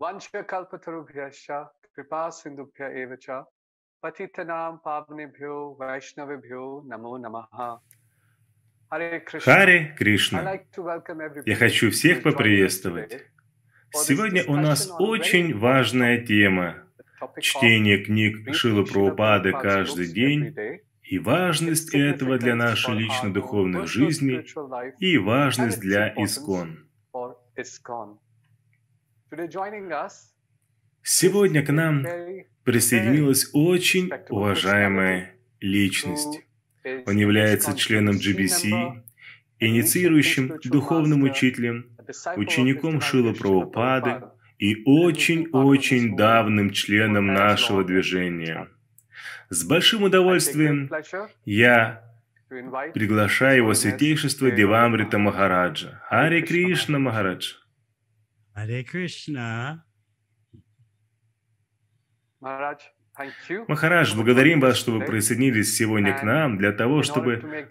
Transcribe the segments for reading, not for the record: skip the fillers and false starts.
Vancha kalpatarubhyascha kripasindubhya evacha patitanam pavnebhyo vaishnavibhyo namo namaha. Харе Кришна! Я хочу всех поприветствовать. Сегодня у нас очень важная тема – чтение книг Шрилы Прабхупады каждый день и важность этого для нашей лично-духовной жизни и важность для ИСККОН. Сегодня к нам присоединилась очень уважаемая личность. Он является членом GBC, инициирующим духовным учителем, учеником Шрилы Прабхупады и очень-очень давным членом нашего движения. С большим удовольствием я приглашаю его святейшество Девамрита Махараджа. Харе Кришна, Махарадж! Харе Кришна! Махарадж! Махарадж, благодарим вас, что вы присоединились сегодня к нам для того, чтобы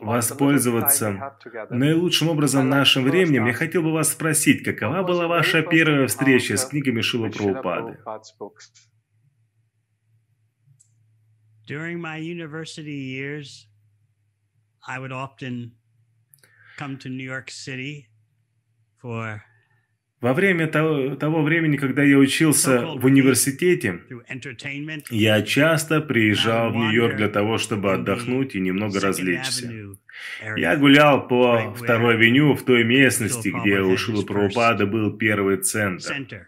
воспользоваться наилучшим образом нашим временем. Я хотел бы вас спросить, какова была ваша первая встреча с книгами Шрилы Прабхупады? Во время того времени, когда я учился в университете, я часто приезжал в Нью-Йорк для того, чтобы отдохнуть и немного развлечься. Я гулял по 2-й авеню в той местности, где у Шрилы Прабхупады был первый центр.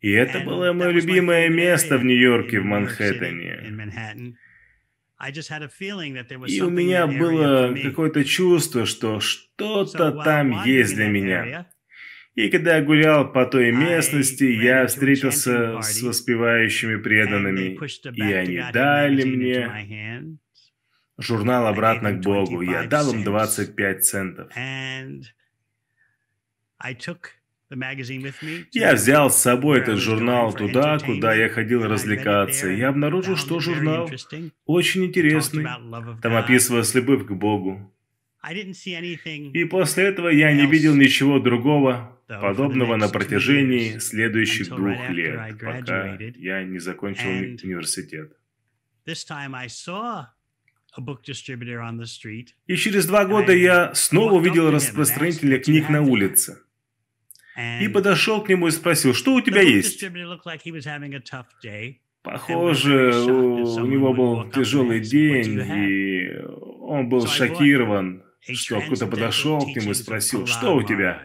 И это было мое любимое место в Нью-Йорке, в Манхэттене. И у меня было какое-то чувство, что что-то там есть для меня. И когда я гулял по той местности, я встретился с воспевающими преданными, и они дали мне журнал «Обратно к Богу». Я дал им 25 центов. Я взял с собой этот журнал туда, куда я ходил развлекаться, и я обнаружил, что журнал очень интересный. Там описывалась любовь к Богу. И после этого я не видел ничего другого, подобного на протяжении следующих 2 лет, пока я не закончил университет. И через 2 года я снова увидел распространителя книг на улице. И подошел к нему и спросил, что у тебя есть? Похоже, у него был тяжелый день, и он был шокирован, что кто-то подошел к нему и спросил, что у тебя?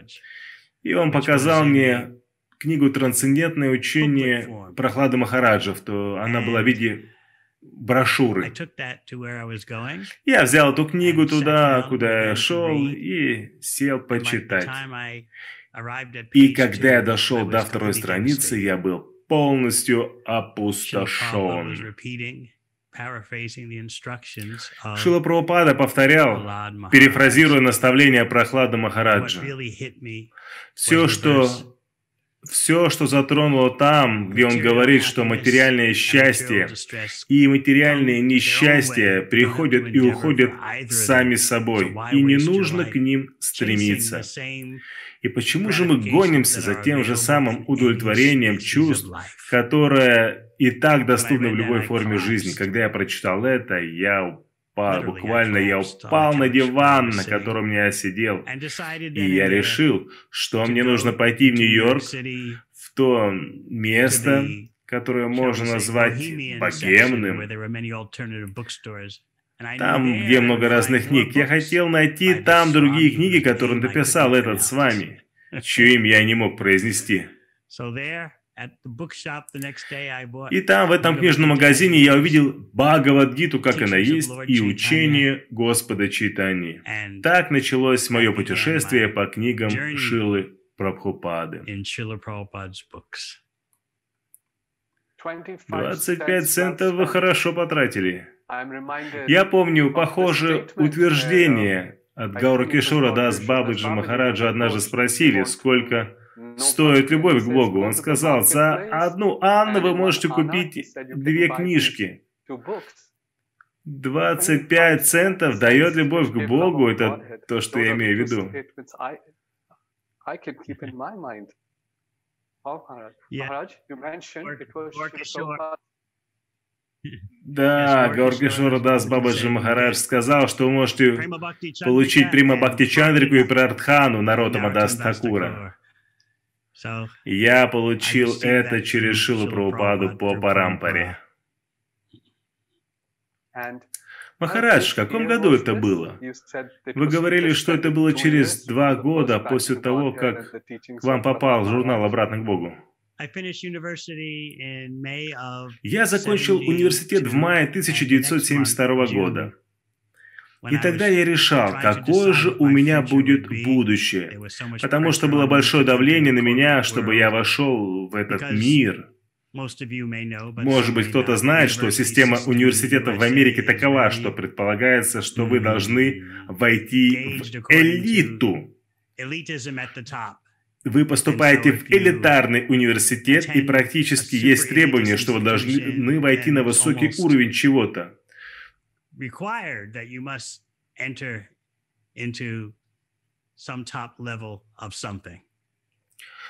И он показал мне книгу «Трансцендентное учение» Прохлады Махараджа, она была в виде брошюры. Я взял эту книгу туда, куда я шел, и сел почитать. И когда я дошел до 2-й страницы, я был полностью опустошен. Шрила Прабхупада повторял, перефразируя наставления Прохлады Махараджа. Все, что затронуло там, где он говорит, что материальное счастье и материальное несчастье приходят и уходят сами собой, и не нужно к ним стремиться. И почему же мы гонимся за тем же самым удовлетворением чувств, которое и так доступно в любой форме жизни? Когда я прочитал это, я упал, буквально я упал на диван, на котором я сидел. И я решил, что мне нужно пойти в Нью-Йорк, в то место, которое можно назвать богемным. Там, где много разных книг. Я хотел найти там другие книги, которые написал этот с вами, чье имя я не мог произнести. И там, в этом книжном магазине, я увидел Бхагавад-гиту, как она есть, и учение Господа Чайтаньи. Так началось мое путешествие по книгам Шрилы Прабхупады. 25 центов вы хорошо потратили. Я помню, похоже, утверждение от Гауракишора Дас Бабаджи Махараджа однажды спросили, сколько стоит любовь к Богу. Он сказал, за 1 анну вы можете купить 2 книжки. 25 центов дает любовь к Богу, это то, что я имею в виду. How, Maharaj? Yeah. Maharaj, you mentioned it was Srila Да, Гаурки Шурдас Бабаджи Махарадж сказал, что вы можете получить Прима Бхакти Чандрику и Прартхану Нароттама Дас Такура. Я получил это через Шрилу Прабхупаду по Парампаре. Махарадж, в каком году это было? Вы говорили, что это было через 2 года после того, как к вам попал журнал «Обратно к Богу». Я закончил университет в мае 1972 года. И тогда я решал, какое же у меня будет будущее, потому что было большое давление на меня, чтобы я вошел в этот мир. Может быть, кто-то знает, что система университетов в Америке такова, что предполагается, что вы должны войти в элиту. Вы поступаете в элитарный университет, и практически есть требование, что вы должны войти на высокий уровень чего-то.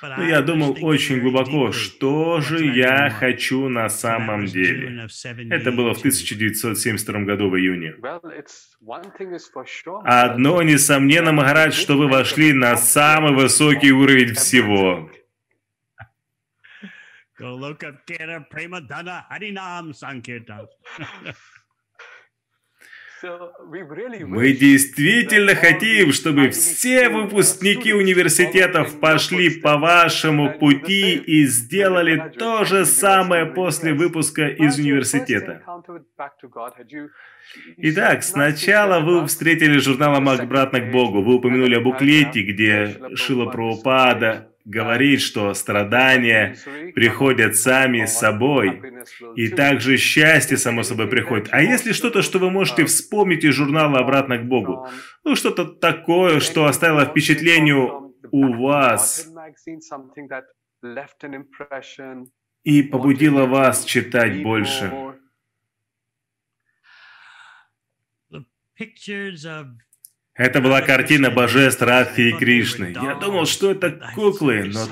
Но я думал очень глубоко, что же я хочу на самом деле. Это было в 1972 году в июне. Одно несомненно, Махарадж, что вы вошли на самый высокий уровень всего. Мы действительно хотим, чтобы все выпускники университетов пошли по вашему пути и сделали то же самое после выпуска из университета. Итак, сначала вы встретили журнал «Обратно к Богу». Вы упомянули о буклете, где Шрила Прабхупада говорит, что страдания приходят сами собой, и также счастье само собой приходит. А если что-то, что вы можете вспомнить из журнала «Обратно к Богу», ну что-то такое, что оставило впечатление у вас и побудило вас читать больше? Это была картина божеств Радхи и Кришны. Я думал, что это куклы, но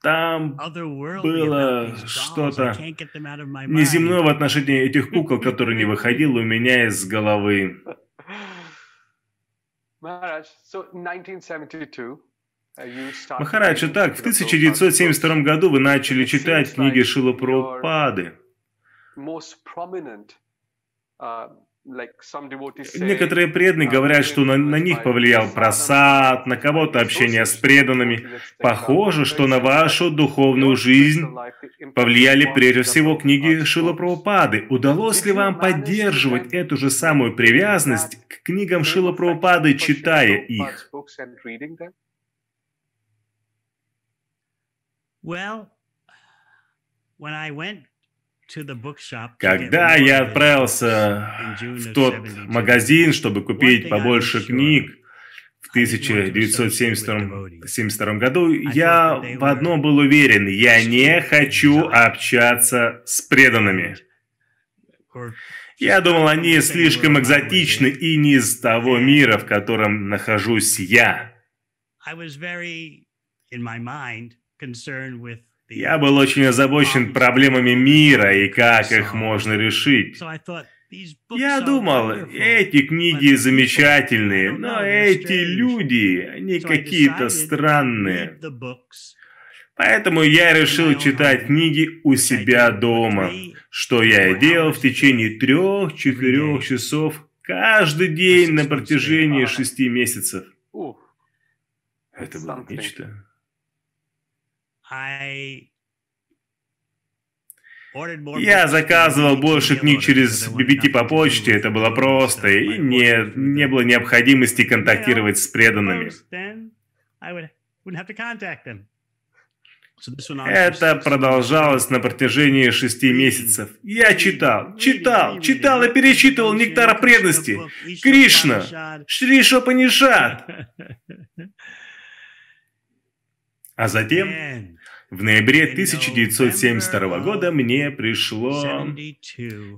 там было что-то неземное в отношении этих кукол, которые не выходило у меня из головы. Махарадж, итак, в 1972 году вы начали читать книги Шрилы Прабхупады. Некоторые преданные говорят, что на них повлиял прасад, на кого-то общение с преданными. Похоже, что на вашу духовную жизнь повлияли прежде всего книги Шрилы Прабхупады. Удалось ли вам поддерживать эту же самую привязанность к книгам Шрилы Прабхупады, читая их? Когда я отправился в тот магазин, чтобы купить побольше книг в 1972 году, я в одном был уверен: я не хочу общаться с преданными. Я думал, они слишком экзотичны и не из того мира, в котором нахожусь я. Я был очень озабочен проблемами мира и как их можно решить. Я думал, эти книги замечательные, но эти люди, они какие-то странные. Поэтому я решил читать книги у себя дома, что я и делал в течение 3–4 часов каждый день на протяжении 6 месяцев. Это было нечто. Я заказывал больше книг через BBT по почте, это было просто, и не было необходимости контактировать с преданными. Это продолжалось на протяжении 6 месяцев. Я читал и перечитывал «Нектар преданности», Кришна, Шри Шопанишат. А затем, в ноябре 1972 года, мне пришло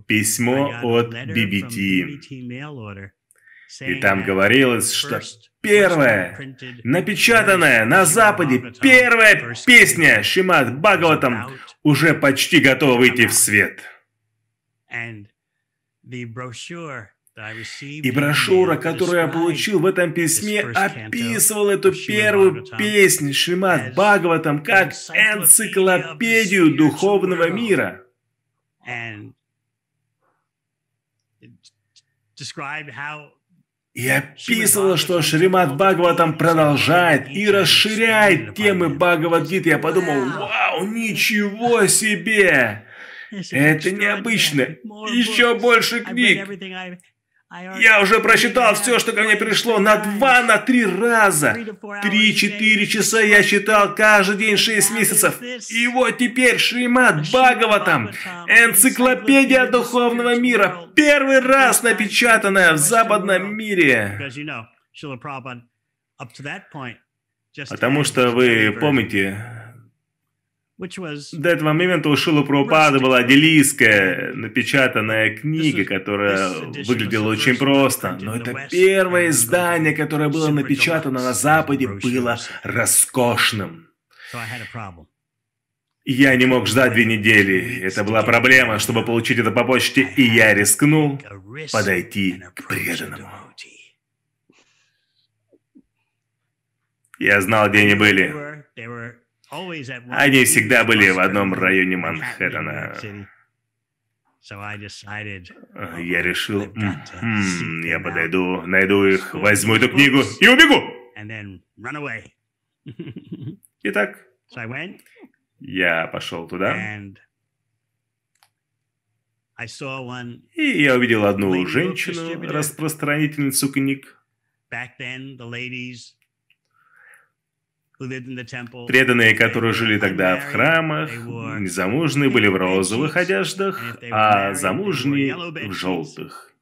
письмо от BBT. И там говорилось, что первая, напечатанная на Западе, первая песня Шримад Бхагаватам уже почти готова выйти в свет. И брошюра, которую я получил в этом письме, описывала эту первую песню Шримад Бхагаватам как энциклопедию духовного мира. И описывала, что Шримад Бхагаватам продолжает и расширяет темы Бхагавадгиты. Я подумал, вау, ничего себе! Это необычно. Еще больше книг. Я уже прочитал все, что ко мне пришло, на 2-3 раза. 3-4 часа я читал каждый день 6 месяцев. И вот теперь Шримад Бхагаватам, энциклопедия духовного мира, первый раз напечатанная в западном мире. Потому что вы помните... До этого момента у Шрилы Прабхупады была делийская напечатанная книга, которая выглядела очень просто. Но это первое издание, которое было напечатано на Западе, было роскошным. Я не мог ждать 2 недели. Это была проблема, чтобы получить это по почте, и я рискнул подойти к преданному. Я знал, где они были. Они всегда были в одном районе Манхэттена. Я решил, я подойду, найду их, возьму эту книгу и убегу. Итак, я пошел туда. И я увидел одну женщину, распространительницу книг. Преданные, которые жили тогда в храмах, незамужные были в розовых одеждах, а замужние в желтых.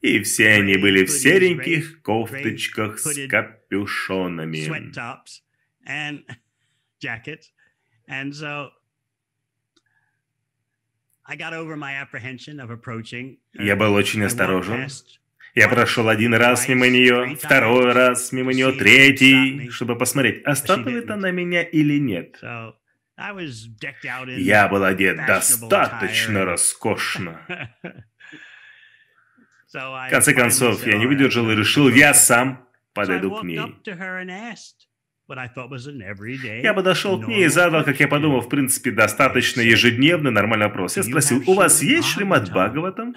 И все они были в сереньких кофточках с капюшонами. Я был очень осторожен. Я прошел 1 раз мимо нее, 2 раз мимо нее, 3-й, чтобы посмотреть, остановит она меня или нет. Я был одет достаточно роскошно. В конце концов, я не выдержал и решил, я сам подойду к ней. Я подошел к ней и задал, как я подумал, в принципе, достаточно ежедневный нормальный вопрос. Я спросил, у вас есть Шримад Бхагаватам?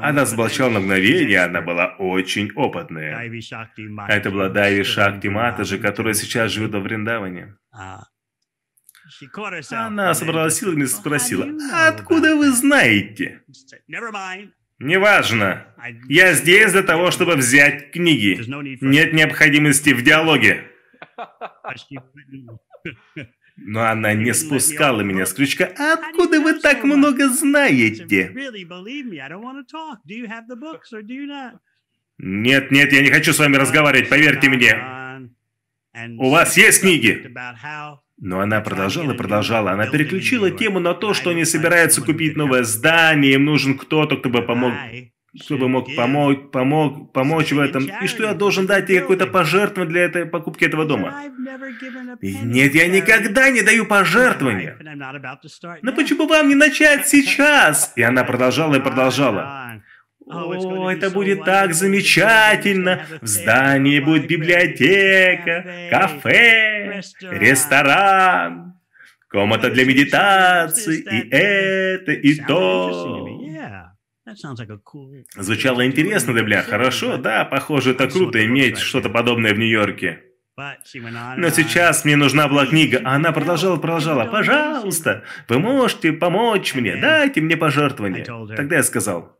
Она замолчала на мгновение, она была очень опытная. Это была Дайви Шакти Матаджи, которая сейчас живет во Вриндаване. Она собралась силами и спросила, откуда вы знаете? Неважно, я здесь для того, чтобы взять книги. Нет необходимости в диалоге. Но она не спускала меня с крючка. Откуда вы так много знаете? Нет, нет, я не хочу с вами разговаривать, поверьте мне. У вас есть книги? Но она продолжала и продолжала. Она переключила тему на то, что они собираются купить новое здание, им нужен кто-то, кто бы помог. Чтобы мог помочь в этом, и что я должен дать ей какое-то пожертвование для этой покупки этого дома. И нет, я никогда не даю пожертвования. Но почему вам не начать сейчас? И она продолжала и продолжала. О, это будет так замечательно. В здании будет библиотека, кафе, ресторан, комната для медитации, и это, и то. Звучало интересно, да бля, хорошо, да, похоже, это круто иметь что-то подобное в Нью-Йорке. Но сейчас мне нужна была книга, а она продолжала, пожалуйста, вы можете помочь мне, дайте мне пожертвование. Тогда я сказал,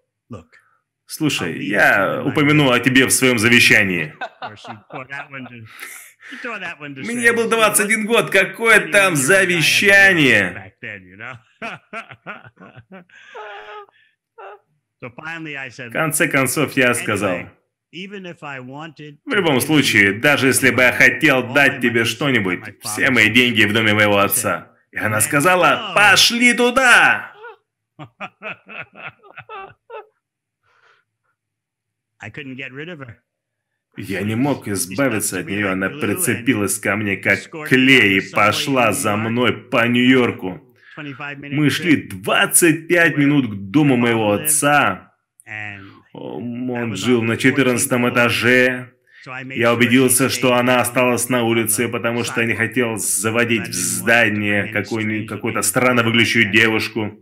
слушай, я упомяну о тебе в своем завещании. Мне был 21 год, какое там завещание? В конце концов, я сказал, в любом случае, даже если бы я хотел дать тебе что-нибудь, все мои деньги в доме моего отца. И она сказала, пошли туда! Я не мог избавиться от нее, она прицепилась ко мне как клей и пошла за мной по Нью-Йорку. Мы шли 25 минут к дому моего отца. Он жил на 14 этаже. Я убедился, что она осталась на улице, потому что не хотел заводить в здание какую-то странно выглядящую девушку.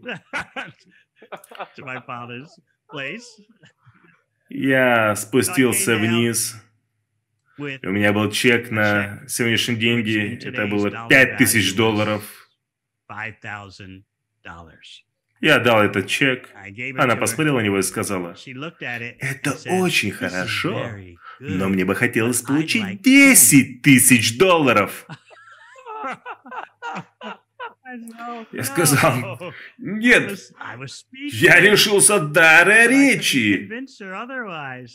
Я спустился вниз. У меня был чек на сегодняшние деньги. Это было $5000. Я дал этот чек. Она посмотрела на него и сказала: «Это очень хорошо, но мне бы хотелось получить $10 000. Я сказал: «Нет, я лишился дара речи».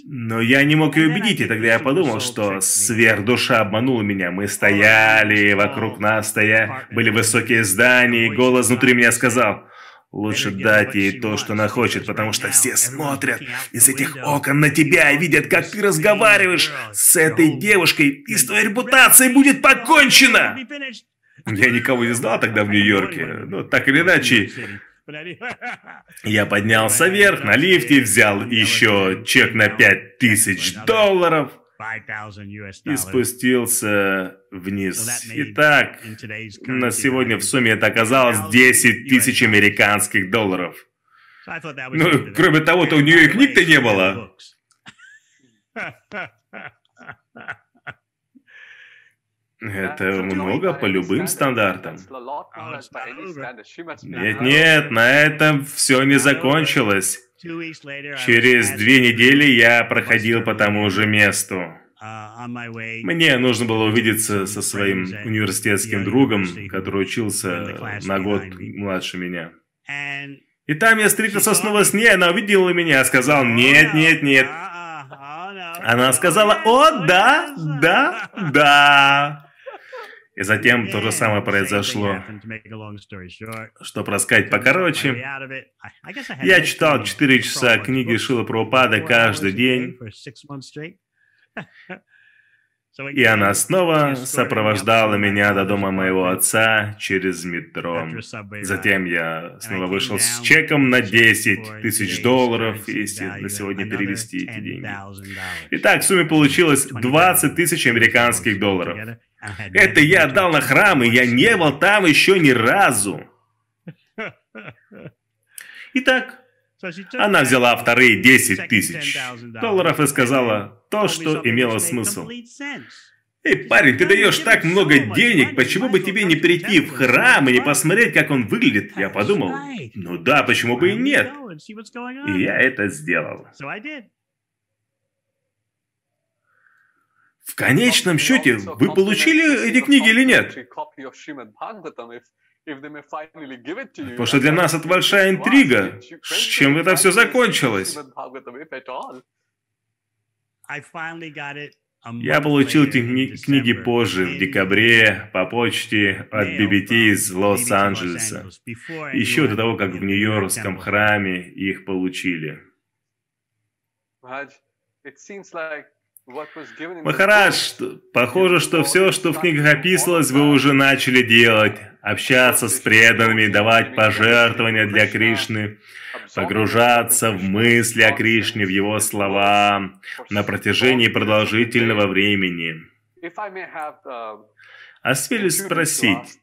Но я не мог ее убедить, и тогда я подумал, что сверхдуша обманула меня. Мы стояли, вокруг нас были высокие здания, и голос внутри меня сказал: «Лучше дать ей то, что она хочет, потому что все смотрят из этих окон на тебя и видят, как ты разговариваешь с этой девушкой, и с твоей репутацией будет покончено». Я никого не знал тогда в Нью-Йорке, но так или иначе, я поднялся вверх на лифте, взял еще чек на $5000 и спустился вниз. Итак, на сегодня в сумме это оказалось $10 000. Ну, кроме того, то у нее и книг-то не было. Это много по любым стандартам. Нет-нет, на этом все не закончилось. Через 2 недели я проходил по тому же месту. Мне нужно было увидеться со своим университетским другом, который учился на год младше меня. И там я встретился снова с ней, она увидела меня, сказала: «Нет-нет-нет». Она сказала: «О, да, да, да». И затем то же самое произошло. Чтобы рассказать покороче, я читал 4 часа книги Шрилы Прабхупады каждый день, и она снова сопровождала меня до дома моего отца через метро. Затем я снова вышел с чеком на $10 000, если на сегодня перевести эти деньги. Итак, в сумме получилось $20 000. Это я отдал на храм, и я не был там еще ни разу. Итак, она взяла вторые $10 000 и сказала то, что имело смысл. «Эй, парень, ты даешь так много денег, почему бы тебе не прийти в храм и не посмотреть, как он выглядит?» Я подумал: ну да, почему бы и нет? И я это сделал. В конечном счете, вы получили эти книги или нет? Потому что для нас это большая интрига. С чем это все закончилось? Я получил эти книги позже, в декабре, по почте от BBT из Лос-Анджелеса. Еще до того, как в Нью-Йоркском храме их получили. Махарадж, похоже, что все, что в книгах описывалось, вы уже начали делать. Общаться с преданными, давать пожертвования для Кришны, погружаться в мысли о Кришне, в его слова на протяжении продолжительного времени. Осмелюсь спросить.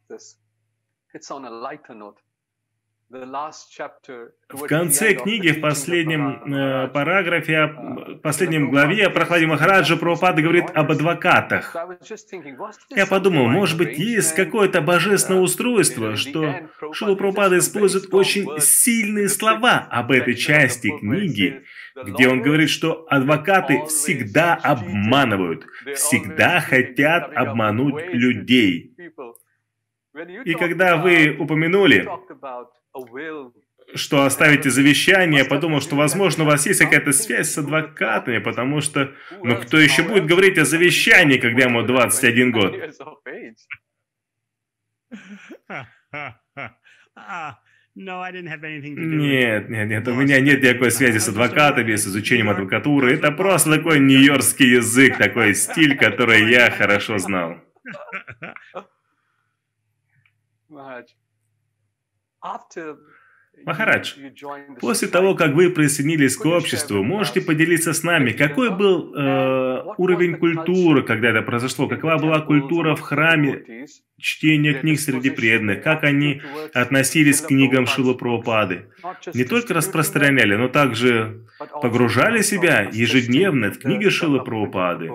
В конце книги, в последнем параграфе, в последнем главе о Прохладе Махараджа Прабхупада говорит об адвокатах. Я подумал, может быть, есть какое-то божественное устройство, что Шрила Прабхупада использует очень сильные слова об этой части книги, где он говорит, что адвокаты всегда обманывают, всегда хотят обмануть людей. И когда вы упомянули, что оставите завещание, я подумал, что, возможно, у вас есть какая-то связь с адвокатами, потому что, ну, кто еще будет говорить о завещании, когда ему 21 год? Нет, у меня нет никакой связи с адвокатами, с изучением адвокатуры. Это просто такой нью-йоркский язык, такой стиль, который я хорошо знал. Махарадж, после того, как вы присоединились к обществу, можете поделиться с нами, какой был уровень культуры, когда это произошло, какова была культура в храме чтения книг среди преданных, как они относились к книгам Шрилы Прабхупады. Не только распространяли, но также погружали себя ежедневно в книги Шрилы Прабхупады.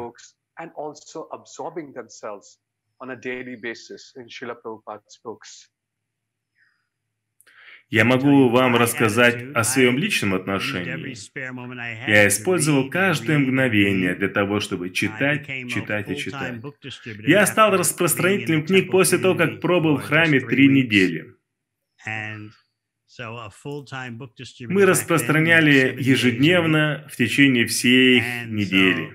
Я могу вам рассказать о своем личном отношении. Я использовал каждое мгновение для того, чтобы читать, читать и читать. Я стал распространителем книг после того, как пробыл в храме 3 недели. Мы распространяли ежедневно в течение всей недели.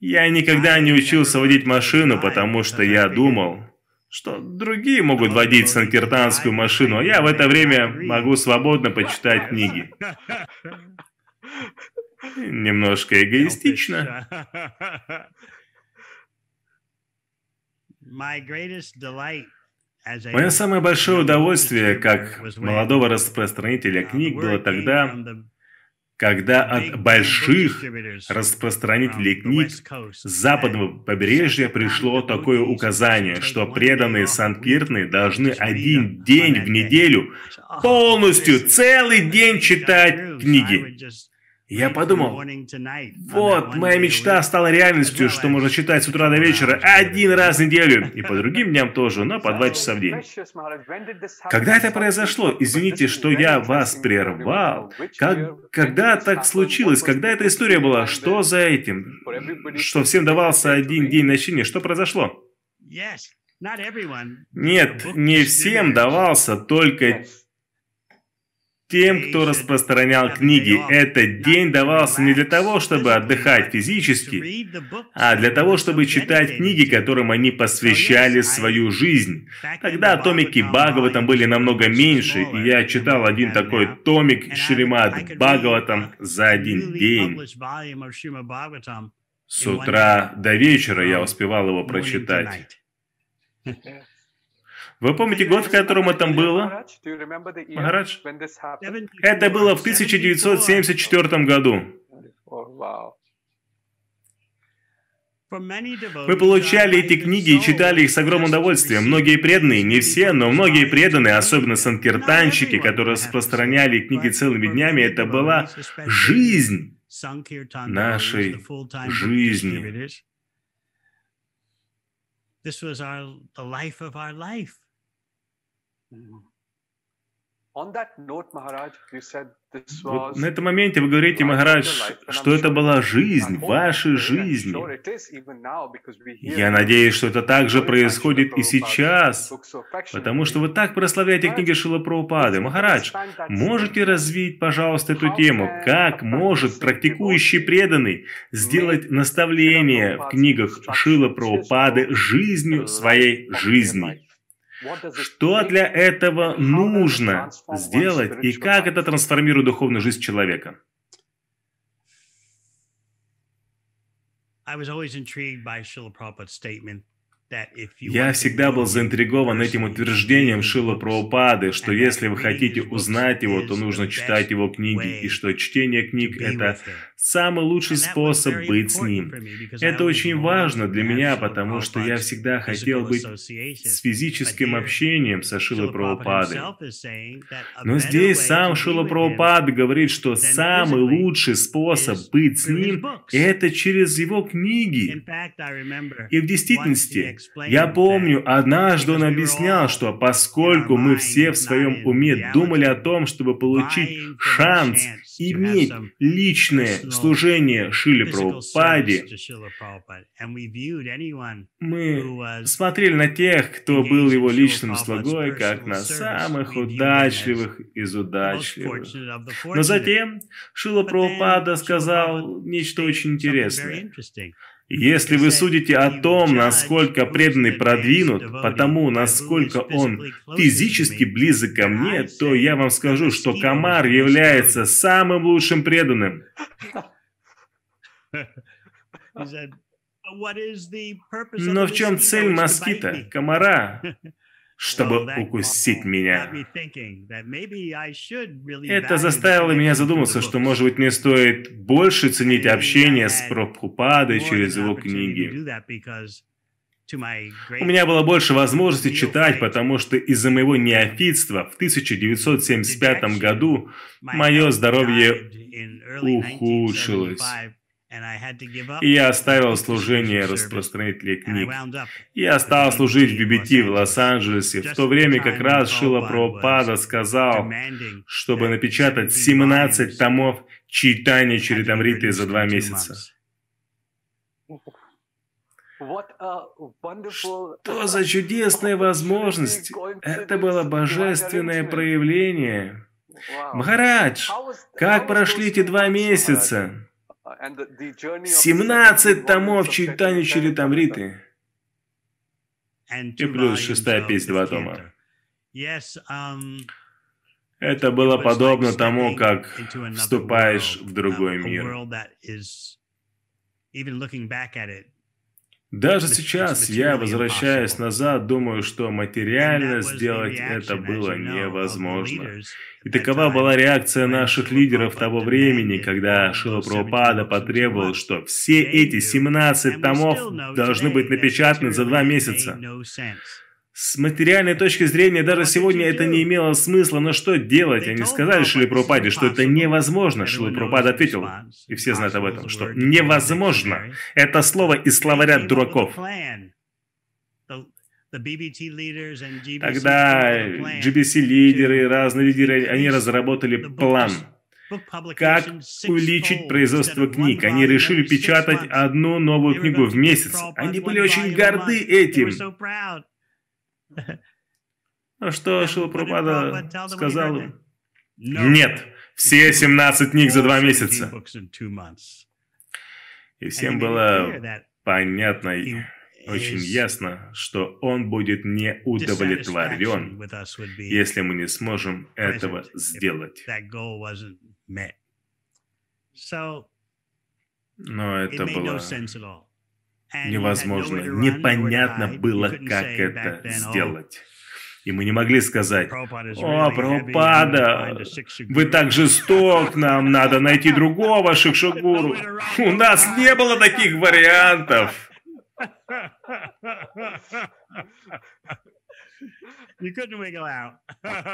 Я никогда не учился водить машину, потому что я думал, что другие могут водить санкиртанскую машину, а я в это время могу свободно почитать книги. Немножко эгоистично. Мое самое большое удовольствие как молодого распространителя книг было тогда, когда от больших распространителей книг с западного побережья пришло такое указание, что преданные санкиртны должны 1 день в неделю полностью, целый день читать книги. Я подумал, вот, моя мечта стала реальностью, что можно читать с утра до вечера 1 раз в неделю, и по другим дням тоже, но по 2 часа в день. Когда это произошло? Извините, что я вас прервал. Когда так случилось? Когда эта история была? Что за этим? Что всем давался 1 день начтения? Что произошло? Нет, не всем давался, только тем, кто распространял книги. Этот день давался не для того, чтобы отдыхать физически, а для того, чтобы читать книги, которым они посвящали свою жизнь. Тогда томики Бхагаватам были намного меньше, и я читал 1 такой томик Шримад Бхагаватам за 1 день. С утра до вечера я успевал его прочитать. Вы помните год, в котором это было? Махарадж? Это было в 1974 году. Мы получали эти книги и читали их с огромным удовольствием. Многие преданные, не все, но многие преданные, особенно санкиртанщики, которые распространяли книги целыми днями, это была жизнь нашей жизни. Вот на этом моменте вы говорите, Махарадж, что это была жизнь, ваша жизнь. Я надеюсь, что это также происходит и сейчас, потому что вы так прославляете книги Шрилы Прабхупады. Махарадж, можете развить, пожалуйста, эту тему? Как может практикующий преданный сделать наставление в книгах Шрилы Прабхупады жизнью своей жизни? Что для этого нужно сделать, и как это трансформирует духовную жизнь человека? Я всегда был заинтригован этим утверждением Шрилы Прабхупады, что если вы хотите узнать его, то нужно читать его книги, и что чтение книг — это самый лучший способ быть с ним. Это очень важно для меня, потому что я всегда хотел быть с физическим общением со Шрилой Прабхупадой. Но здесь сам Шрила Прабхупада говорит, что самый лучший способ быть с ним — это через его книги. И в действительности, я помню, однажды он объяснял, что поскольку мы все в своем уме думали о том, чтобы получить шанс иметь личное служение Шриле Прабхупаде, мы смотрели на тех, кто был его личным слугой, как на самых удачливых из удачливых. Но затем Шрила Прабхупада сказал нечто очень интересное. Если вы судите о том, насколько преданный продвинут, потому насколько он физически близок ко мне, то я вам скажу, что комар является самым лучшим преданным. Но в чем цель москита, комара? Чтобы укусить меня. Это заставило меня задуматься, что, может быть, мне стоит больше ценить общение с Прабхупадой через его книги. У меня было больше возможностей читать, потому что из-за моего неофитства в 1975 году мое здоровье ухудшилось. И я оставил служение распространителей книг. Я стал служить в BBT в Лос-Анджелесе, в то время как раз Шрила Прабхупада сказал, чтобы напечатать 17 томов читания Чаритамриты за 2 месяца. Что за чудесная возможность! Это было божественное проявление. Махарадж, как прошли эти 2 месяца? 17 томов читания Чаритамриты. И плюс 6-я песня, 2 тома. Это было подобно тому, как вступаешь в другой мир. Даже сейчас я, возвращаясь назад, думаю, что материально сделать это было невозможно. И такова была реакция наших лидеров того времени, когда Шрила Прабхупада потребовал, что все эти 17 томов должны быть напечатаны за 2 месяца. С материальной точки зрения даже сегодня это не имело смысла, но что делать? Они сказали Шриле Прабхупаде, что это невозможно. Шрила Прабхупада ответил, и все знают об этом, что невозможно. Это слово из словаря дураков. Тогда GBC-лидеры и разные лидеры, они разработали план, как увеличить производство книг. Они решили печатать 1 новую книгу в месяц. Они были очень горды этим. Ну что Шрила Прабхупада сказал? Нет, все 17 книг за 2 месяца. И всем было понятно и очень ясно, что он будет не удовлетворен, если мы не сможем этого сделать. Но это было невозможно. Непонятно было, как это сделать. И мы не могли сказать: «О, Прабхупада, вы так жесток, нам надо найти другого шикшагуру». У нас не было таких вариантов.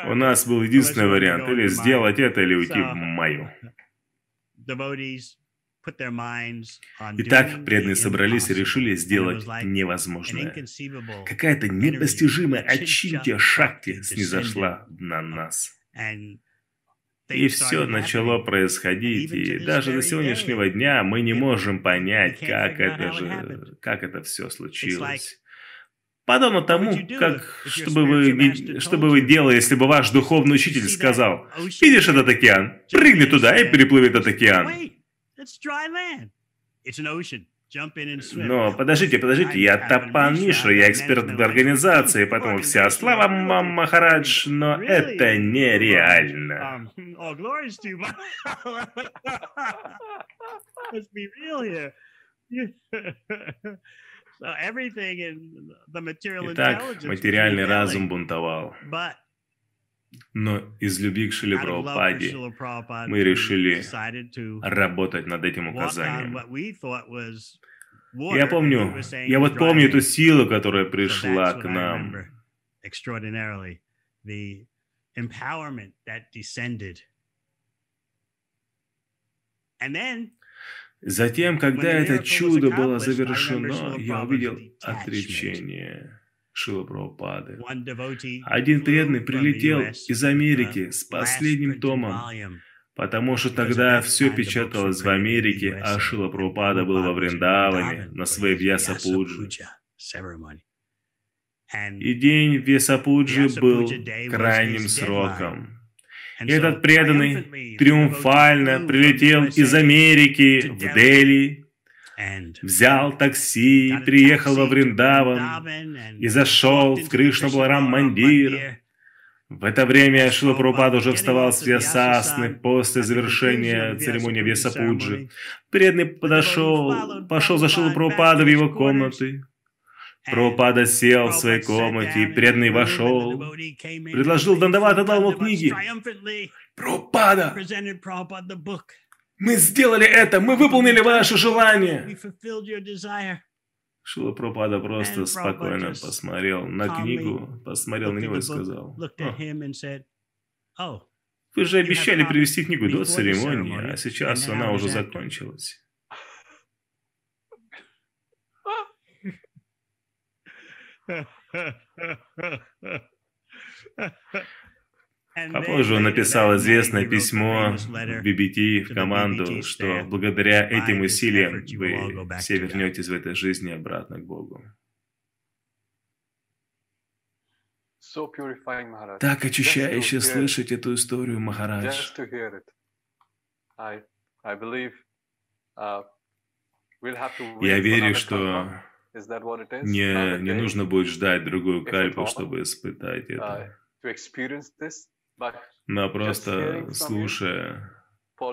У нас был единственный вариант: или сделать это, или уйти в маю. Итак, преданные собрались и решили сделать невозможное. Какая-то непостижимая Ачинтья Шакти снизошла на нас. И все начало происходить, и даже до сегодняшнего дня мы не можем понять, как это все случилось. Подобно тому, как что бы вы делали, если бы ваш духовный учитель сказал: «Видишь этот океан? Прыгни туда и переплыви этот океан». Но подождите, я Тапан Мишра, я эксперт в организации, поэтому вся слава вам, Махарадж, но это нереально. Итак, материальный разум бунтовал. Но из любви к Шриле Прабхупаде мы решили работать над этим указанием. Я вот помню эту силу, которая пришла к нам. Затем, когда это чудо было завершено, я увидел отречение Шрилы Прабхупады. Один преданный прилетел из Америки с последним томом, потому что тогда все печаталось в Америке, а Шрила Прабхупада был во Вриндаване на своей Вьясапуджи. И день Вьясапуджи был крайним сроком. И этот преданный триумфально прилетел из Америки в Дели, взял такси, приехал во Вриндаван и зашел в Кришна-Баларам Мандир. В это время Шрила Прабхупада уже вставал с Вьясасаны после завершения церемонии Вьясапуджи. Преданный пошел за Шрила Прабхупада в его комнаты. Прабхупада сел в своей комнате, и преданный вошел, предложил Дандават, отдал ему книги. Прабхупада, мы сделали это, мы выполнили ваше желание. Шрила Прабхупада просто спокойно посмотрел на книгу, посмотрел на него и сказал: «О, вы же обещали привести книгу до церемонии, а сейчас она уже закончилась». Попозже он написал известное письмо в ББТ, в команду, что благодаря этим усилиям вы все вернетесь в этой жизни обратно к Богу. Так очищающе слышать эту историю, Махарадж. Я верю, что не нужно будет ждать другую кальпу, чтобы испытать это. Но просто слушая, на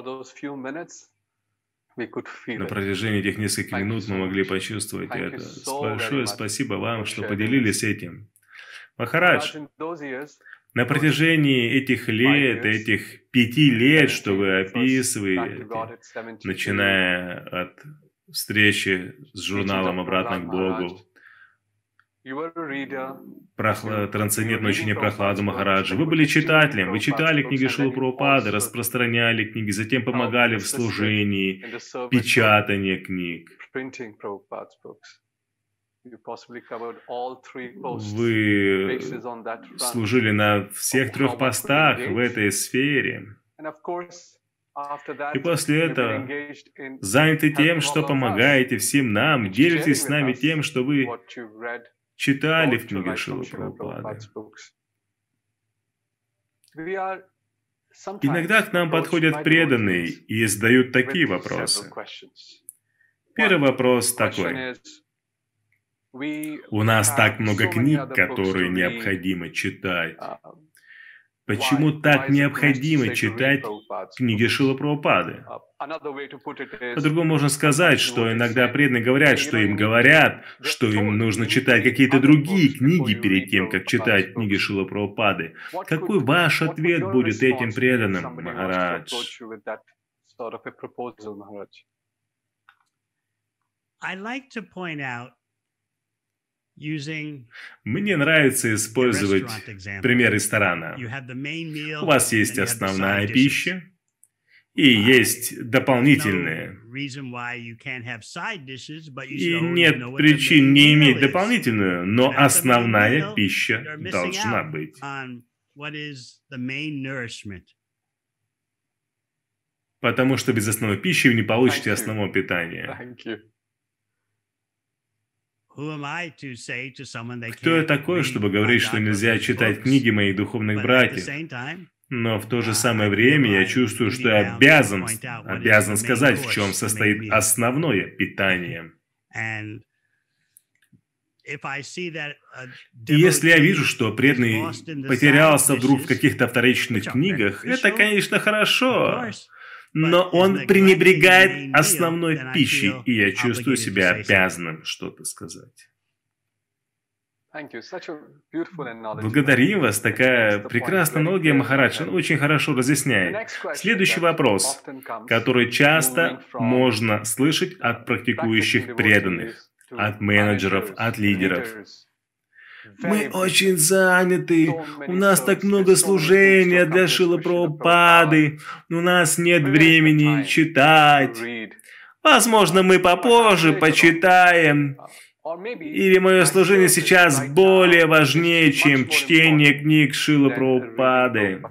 протяжении этих нескольких минут мы могли почувствовать это. Большое спасибо вам, что поделились этим. Махарадж, на протяжении этих лет, этих 5 лет, что вы описываете, начиная от встречи с журналом «Обратно к Богу», трансцендентное учение Прохлады Махараджа. Вы были читателем, вы читали книги Шрилы Прабхупады, распространяли книги, затем помогали в служении, печатании книг. Вы служили на всех 3 постах в этой сфере. И после этого заняты тем, что помогаете всем нам, делитесь с нами тем, что вы читали в книге Шрилы Прабхупады. Иногда к нам подходят преданные и задают такие вопросы. Первый вопрос такой. У нас так много книг, которые необходимо читать. Почему так необходимо читать книги Шрилы Прабхупады? По-другому можно сказать, что иногда преданные говорят, что им нужно читать какие-то другие книги перед тем, как читать книги Шрилы Прабхупады. Какой ваш ответ будет этим преданным, Махарадж? Мне нравится использовать пример ресторана. У вас есть основная пища и есть дополнительные. И нет причин не иметь дополнительную, но основная пища должна быть. Потому что без основной пищи вы не получите основного питания. Кто я такой, чтобы говорить, что нельзя читать книги моих духовных братьев? Но в то же самое время я чувствую, что я обязан сказать, в чем состоит основное питание. И если я вижу, что преданный потерялся вдруг в каких-то вторичных книгах, это, конечно, хорошо. Но он пренебрегает основной пищей, и я чувствую себя обязанным что-то сказать. Благодарим вас, такая прекрасная аналогия, Махарадж, она очень хорошо разъясняет. Следующий вопрос, который часто можно слышать от практикующих преданных, от менеджеров, от лидеров. Мы очень заняты, у нас так много служения для Шрилы Прабхупады, у нас нет времени читать. Возможно, мы попозже почитаем, или мое служение сейчас более важнее, чем чтение книг Шрилы Прабхупады.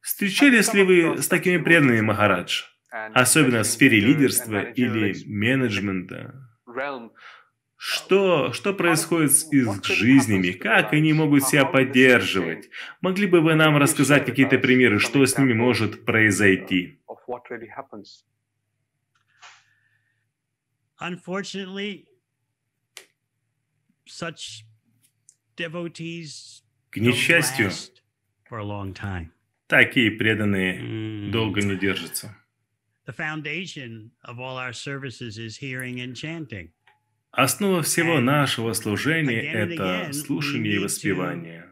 Встречались ли вы с такими преданными, Махарадж, особенно в сфере лидерства или менеджмента? Что происходит с их жизнями? Как они могут себя поддерживать? Могли бы вы нам рассказать какие-то примеры, что с ними может произойти? Unfortunately, such devotees don't last for a long time. Такие преданные долго не держатся. The foundation of all our services is hearing and chanting. Основа всего нашего служения — это слушание и воспевание.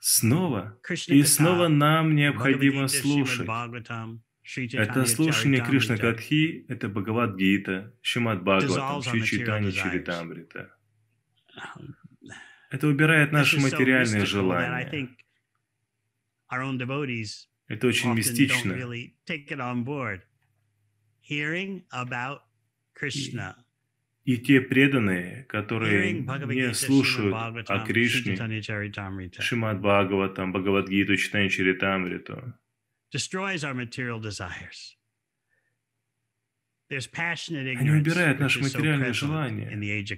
Снова и снова нам необходимо слушать. Это слушание Кришна Катхи, это Бхагавад-гита, Шримад Бхагаватам, Шри Чайтанья Чаритамрита. Это убирает наши материальные желания. Это очень мистично. И те преданные, которые не слушают о Кришне, Шримад Бхагаватам, Бхагавад-гиту, Чайтанья Чаритамриту, они убирают наши материальные желания.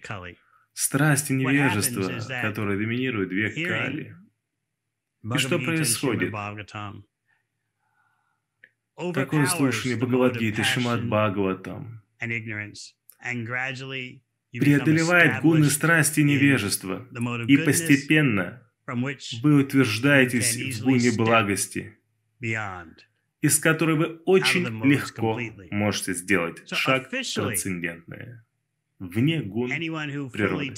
Страсть и невежество, которые доминируют век Кали. И что происходит? Такое слушание Бхагавад-гиты, Шримад Бхагаватам преодолевает гуны страсти и невежества, и постепенно вы утверждаетесь в гуне благости, из которой вы очень легко можете сделать шаг трансцендентный, вне гун природы.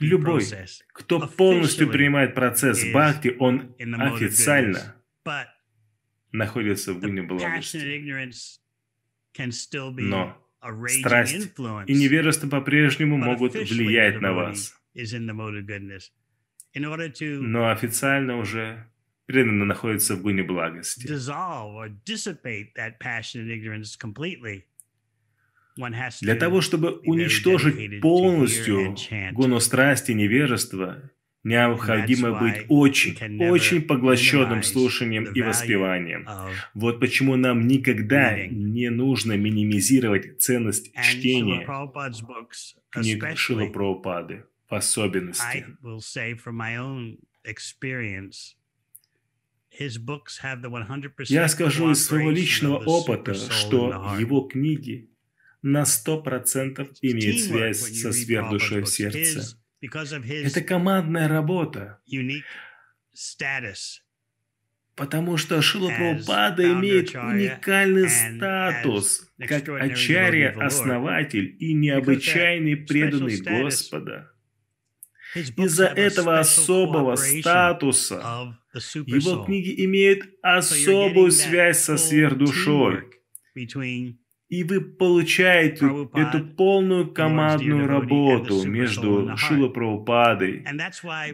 Любой, кто полностью принимает процесс бхакти, он официально находится в гуне благости. Но страсть и невежество по-прежнему могут влиять на вас. Но официально уже преданно находится в гуне благости. Для того, чтобы уничтожить полностью гуну страсти и невежества, необходимо быть очень поглощенным слушанием и воспеванием. Вот почему нам никогда не нужно минимизировать ценность чтения книг Шрилы Прабхупады, в особенности. Я скажу из своего личного опыта, что его книги на 100% имеет связь со сверхдушой в сердце. Это командная работа, потому что Шрила Прабхупада имеет уникальный статус как ачарья-основатель и необычайный преданный Господа. Из-за этого особого статуса его книги имеют особую связь со сверхдушой, и вы получаете эту полную командную работу между Шрилой Прабхупадой,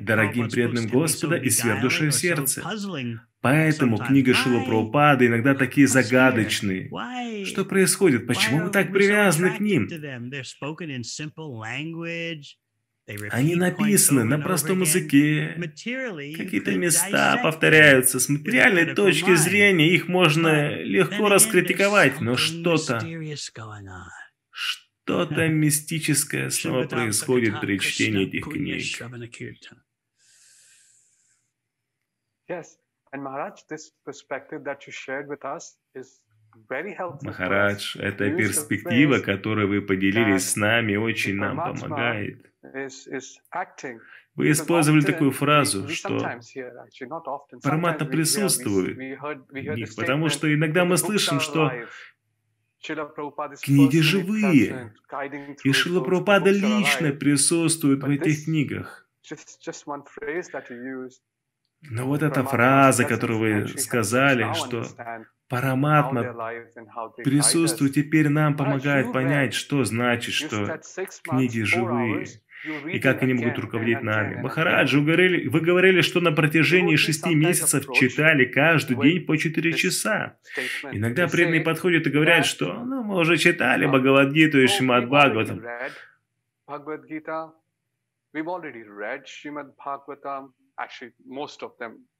дорогим преданным Господа и сверхдушой в сердце. Поэтому книга Шрилы Прабхупады иногда такие загадочные. Что происходит? Почему мы так привязаны к ним? Они написаны на простом языке. Какие-то места повторяются. С материальной точки зрения их можно легко раскритиковать, но что-то мистическое снова происходит при чтении этих книг. Махарадж, эта перспектива, которой вы поделились с нами, очень нам помогает. Вы использовали такую фразу, что параматма присутствует в них, потому что иногда мы слышим, что книги живые, и Шрила Прабхупада лично присутствует в этих книгах. Но вот эта фраза, которую вы сказали, что параматма присутствует, теперь нам помогает понять, что значит, что книги живые, и как они могут руководить нами. Махараджи, вы говорили, что на протяжении 6 месяцев читали каждый день по 4 часа. Иногда преданные подходят и говорят, что ну, мы уже читали Бхагавад-гиту и Шримад Бхагаватам.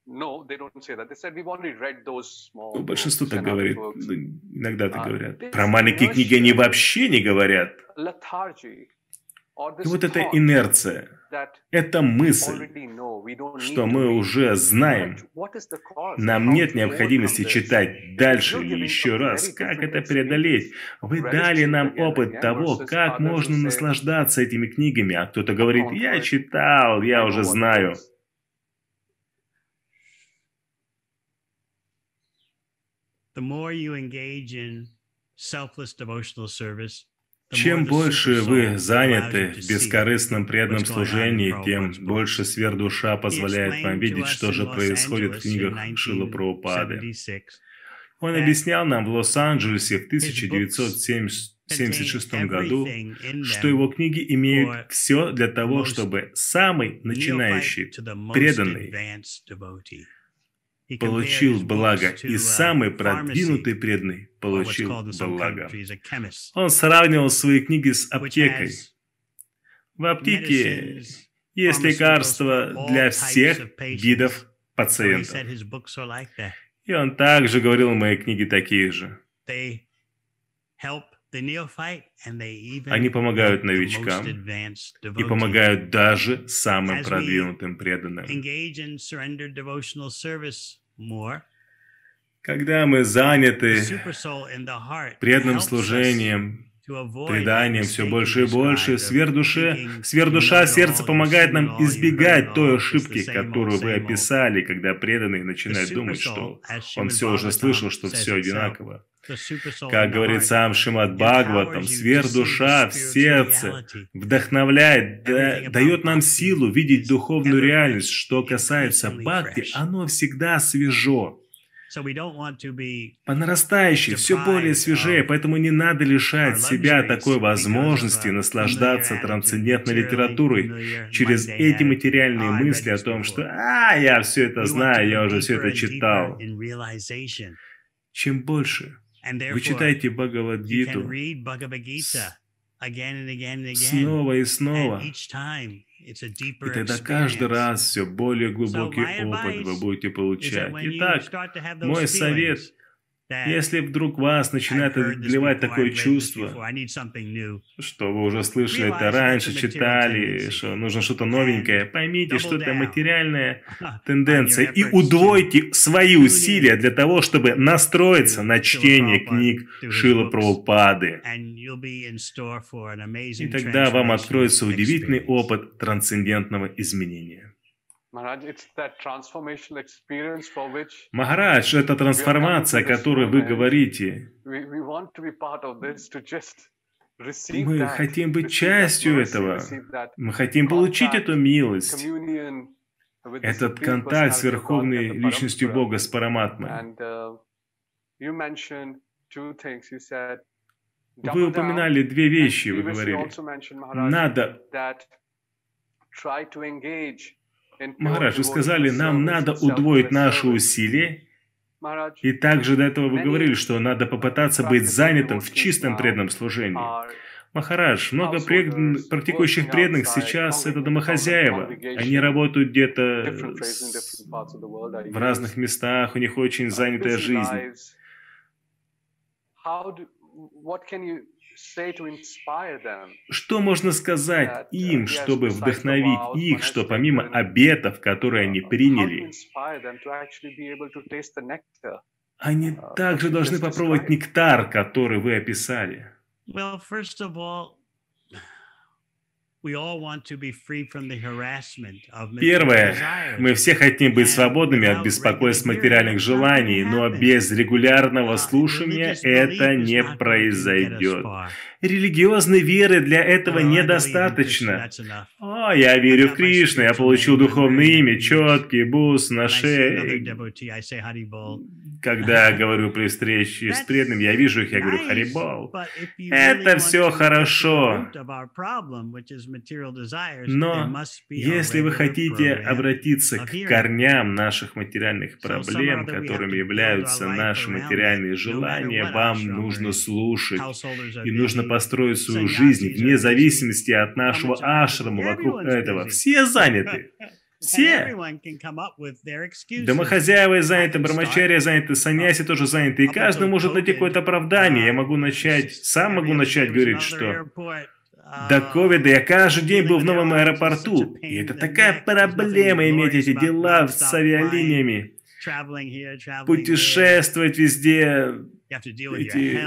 Ну, большинство так говорит, иногда так говорят. Про маленькие книги они вообще не говорят. И вот эта инерция, эта мысль, что мы уже знаем, Нам нет необходимости читать дальше или еще раз, как это преодолеть. Вы дали нам опыт того, как можно наслаждаться этими книгами, а кто-то говорит: «Я читал, я уже знаю». Чем больше вы заняты в бескорыстном преданном служении, тем больше сфер душа позволяет вам видеть, что же происходит в книгах Шрилы Прабхупады. Он объяснял нам в Лос-Анджелесе в 1976 году, что его книги имеют все для того, чтобы самый начинающий, преданный получил благо, и самый продвинутый преданный получил благо. Он сравнивал свои книги с аптекой. В аптеке есть лекарства для всех видов пациентов. И он также говорил, мои книги такие же. Они помогают новичкам и помогают даже самым продвинутым преданным. Когда мы заняты преданным служением, преданием все больше и больше, сверхдуша сердца помогает нам избегать той ошибки, которую вы описали, когда преданный начинает думать, что он все уже слышал, что все одинаково. Как говорит сам Шримад Бхагаватам, сверхдуша в сердце вдохновляет, дает нам силу видеть духовную реальность. Что касается бхакти, оно всегда свежо, по нарастающей, все более свежее, поэтому не надо лишать себя такой возможности наслаждаться трансцендентной литературой через эти материальные мысли о том, что я все это знаю, я уже все это читал». Чем больше вы читаете Бхагавад-гиту снова и снова, и тогда каждый раз все более глубокий опыт вы будете получать. Итак, мой совет, если вдруг вас начинает одолевать такое чувство, что вы уже слышали это раньше, читали, что нужно что-то новенькое, поймите, что это материальная тенденция, и удвойте свои усилия для того, чтобы настроиться на чтение книг Шрилы Прабхупады. И тогда вам откроется удивительный опыт трансцендентного изменения. Махарадж, это трансформация, о которой вы говорите. Мы хотим быть частью этого. Мы хотим получить эту милость, этот контакт с Верховной Личностью Бога, с Параматмой. Вы упоминали две вещи, вы говорили. Надо... Махарадж, вы сказали, нам надо удвоить наши усилия, и также до этого вы говорили, что надо попытаться быть занятым в чистом преданном служении. Махарадж, много практикующих преданных сейчас — это домохозяева. Они работают где-то в разных местах, у них очень занятая жизнь. Что можно сказать им, чтобы вдохновить их, что помимо обетов, которые они приняли, они также должны попробовать нектар, который вы описали? Первое, мы все хотим быть свободными от беспокойств материальных желаний, но без регулярного слушания это не произойдет. Религиозной веры для этого недостаточно. «О, я верю в Кришну, я получил духовное имя, четкий бус на шее». Когда я говорю при встрече с преданным, я вижу их, я говорю «Харибол». Это все хорошо. Но если вы хотите обратиться к корням наших материальных проблем, которыми являются наши материальные желания, вам нужно слушать, и нужно построить свою жизнь вне зависимости от нашего ашрама вокруг этого. Все заняты. Все. Домохозяева заняты, брамачарья заняты, саньяси тоже заняты, и каждый может найти какое-то оправдание. Я могу начать, сам могу начать говорить, что... До ковида я каждый день был в новом аэропорту, и это такая проблема иметь эти дела с авиалиниями. путешествовать везде, эти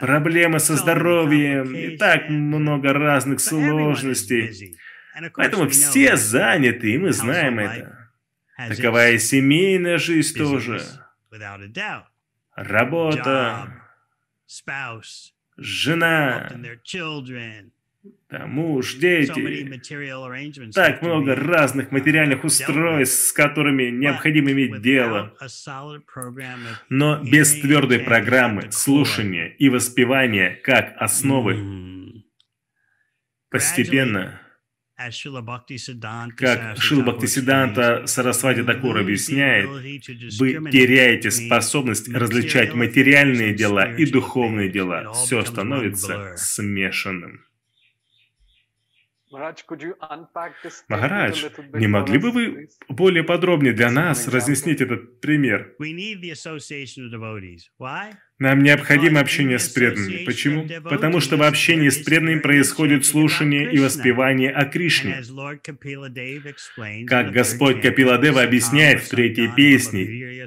проблемы со здоровьем, и так много разных сложностей. Поэтому все заняты, и мы знаем это. Такова и семейная жизнь тоже. Работа, жена, муж, дети. Так много разных материальных устройств, с которыми необходимо иметь дело. Но без твердой программы слушания и воспевания как основы, постепенно, как Шрила Бхактисиддханта Сарасвати Такур объясняет, вы теряете способность различать материальные дела и духовные дела. Все становится смешанным. Махарадж, не могли бы вы более подробнее для нас разъяснить этот пример? Нам необходимо общение с преданными. Почему? Потому что в общении с преданными происходит слушание и воспевание о Кришне. Как Господь Капиладева объясняет в третьей песне,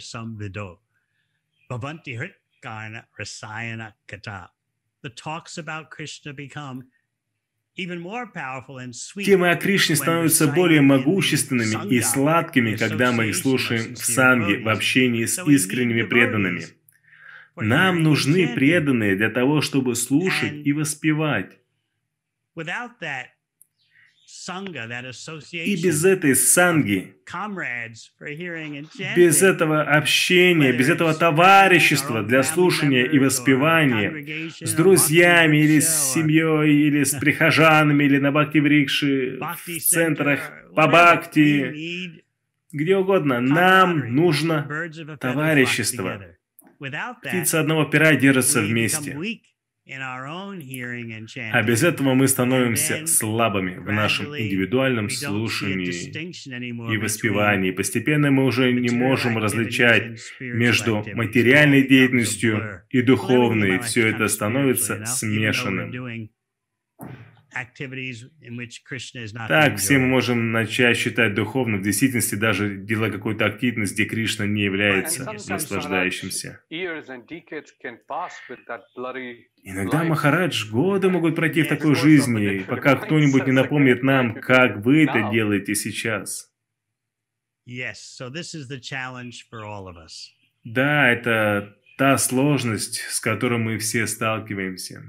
темы о Кришне становятся более могущественными и сладкими, когда мы их слушаем в санге, в общении с искренними преданными. Нам нужны преданные для того, чтобы слушать и воспевать. И без этой санги, без этого общения, без этого товарищества для слушания и воспевания с друзьями, или с семьей, или с прихожанами, или на бхакти-врикше, в центрах по бхакти, где угодно, нам нужно товарищество. Птицы одного пера держатся вместе. А без этого мы становимся слабыми в нашем индивидуальном слушании и воспевании. Постепенно мы уже не можем различать между материальной деятельностью и духовной. Все это становится смешанным. Так, все мы можем начать считать духовным, в действительности даже делая какую-то активность, где Кришна не является наслаждающимся. Иногда, Махарадж, годы могут пройти в такой жизни, пока кто-нибудь не напомнит нам, как вы это делаете сейчас. Да, это та сложность, с которой мы все сталкиваемся.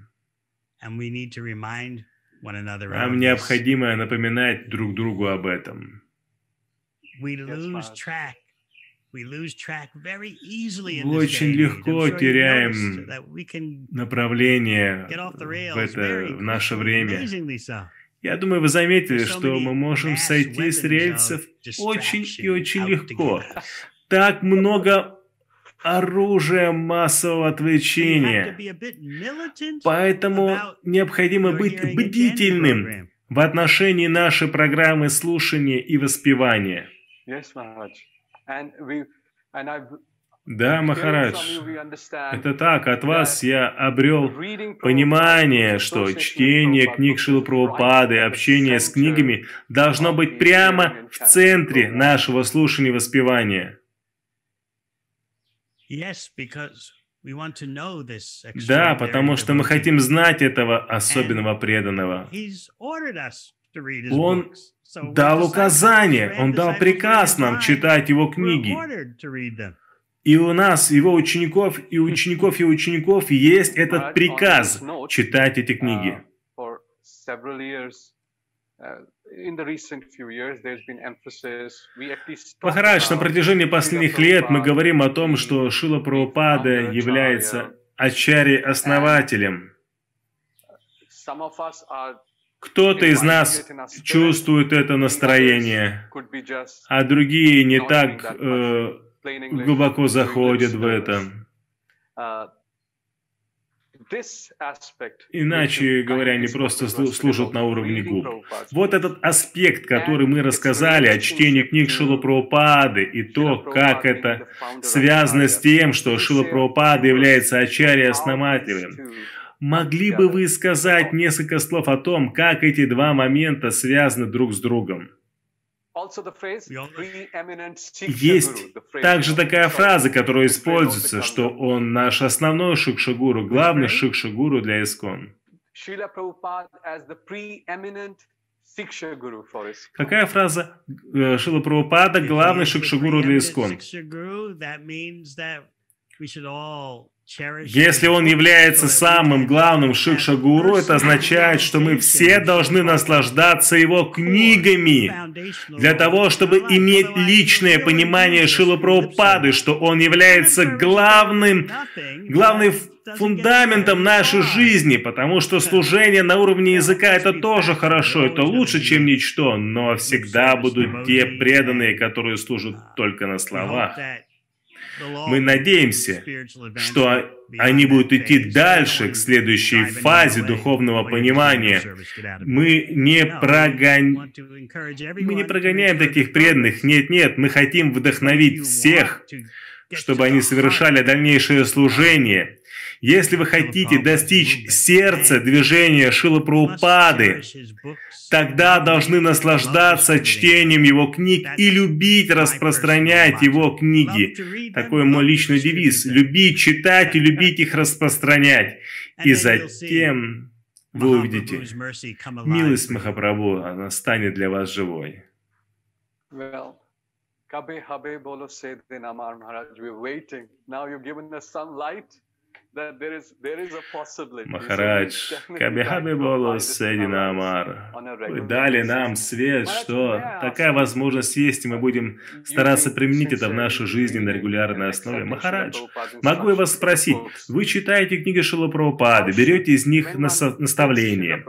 Нам необходимо напоминать друг другу об этом. Мы очень легко теряем направление в наше время. Я думаю, вы заметили, что мы можем сойти с рельсов очень и очень легко. Так много оружие массового отвлечения. Поэтому необходимо быть бдительным в отношении нашей программы слушания и воспевания. Да, Махарадж, это так, от вас я обрел понимание, что чтение книг Шрилы Прабхупады, общение с книгами должно быть прямо в центре нашего слушания и воспевания. Да, потому что мы хотим знать этого особенного преданного. Он дал указание, он дал приказ нам читать его книги. И у нас, его учеников, и учеников есть этот приказ читать эти книги. Махарадж, на протяжении последних лет мы говорим о том, что Шрила Прабхупада является ачарьей-основателем. Кто-то из нас чувствует это настроение, а другие не так глубоко заходят в это. Иначе говоря, они просто служат на уровне губ. Вот этот аспект, который мы рассказали о чтении книг Шрилы Прабхупады, и то, как это связано с тем, что Шрила Прабхупада является ачарьей-основателем. Могли бы вы сказать несколько слов о том, как эти два момента связаны друг с другом? Есть также такая фраза, которая используется, что он наш основной шикша-гуру, главный шикша-гуру для ИСККОН. Какая фраза? Шрила Прабхупада, главный шикша-гуру для ИСККОН. Если он является самым главным шикша-гуру, это означает, что мы все должны наслаждаться его книгами для того, чтобы иметь личное понимание Шрилы Прабхупады, что он является главным фундаментом нашей жизни, потому что служение на уровне языка — это тоже хорошо, это лучше, чем ничто, но всегда будут те преданные, которые служат только на словах. Мы надеемся, что они будут идти дальше, к следующей фазе духовного понимания. Мы не прогоняем таких преданных. Нет, мы хотим вдохновить всех, чтобы они совершали дальнейшее служение. Если вы хотите достичь сердца движения Шрилы Прабхупады, тогда должны наслаждаться чтением его книг и любить распространять его книги. Такой мой личный девиз: любить читать и любить их распространять. И затем вы увидите, милость Махапрабху, она станет для вас живой. Махарадж, Кабихаби Боло Седина Амар, вы дали нам свет, что такая возможность есть, и мы будем стараться применить это в нашей жизни на регулярной основе. Махарадж, могу я вас спросить, вы читаете книги Шрилы Прабхупады, берете из них наставления.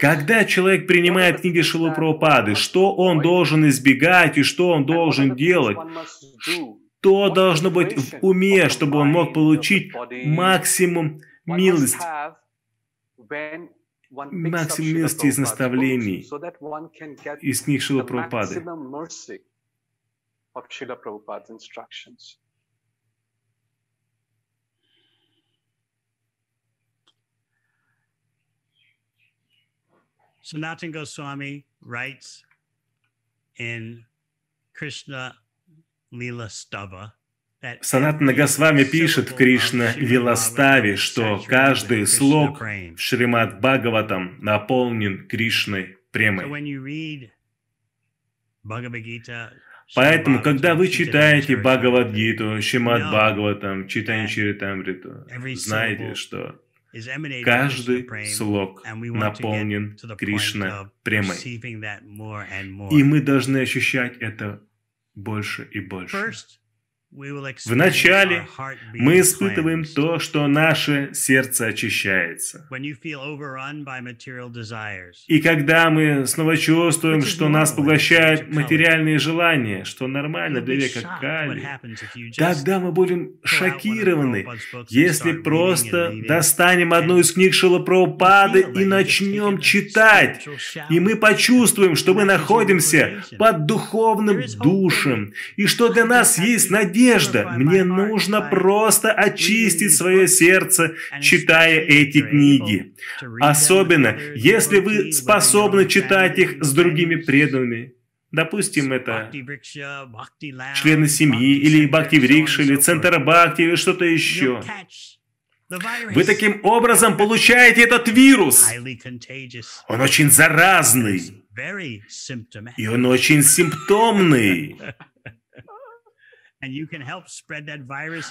Когда человек принимает книги Шрилы Прабхупады, что он должен избегать и что он должен делать? Что должно быть в уме, чтобы он мог получить максимум милости из наставлений, из книг Шрилы Прабхупады? Sanatana Goswami writes in Krishna Санатана Госвами пишет в Кришна Лиластаве, что каждый слог в Шримад Бхагаватам наполнен Кришной премой. Поэтому, когда вы читаете Бхагавадгиту, Шримад Бхагаватам, Чайтанья-чаритамриту, знайте, что каждый слог наполнен Кришна премой. И мы должны ощущать это больше и больше. Вначале мы испытываем то, что наше сердце очищается. И когда мы снова чувствуем, что нас поглощают материальные желания, что нормально для века Кали, тогда мы будем шокированы, если просто достанем одну из книг Шрилы Прабхупады и начнем читать. И мы почувствуем, что мы находимся под духовным душем, и что для нас есть надежда. Мне нужно просто очистить свое сердце, читая эти книги. Особенно, если вы способны читать их с другими преданными. Допустим, это члены семьи, или Бхакти-врикша, или Центр Бхакти, или что-то еще. Вы таким образом получаете этот вирус. Он очень заразный. И он очень симптомный.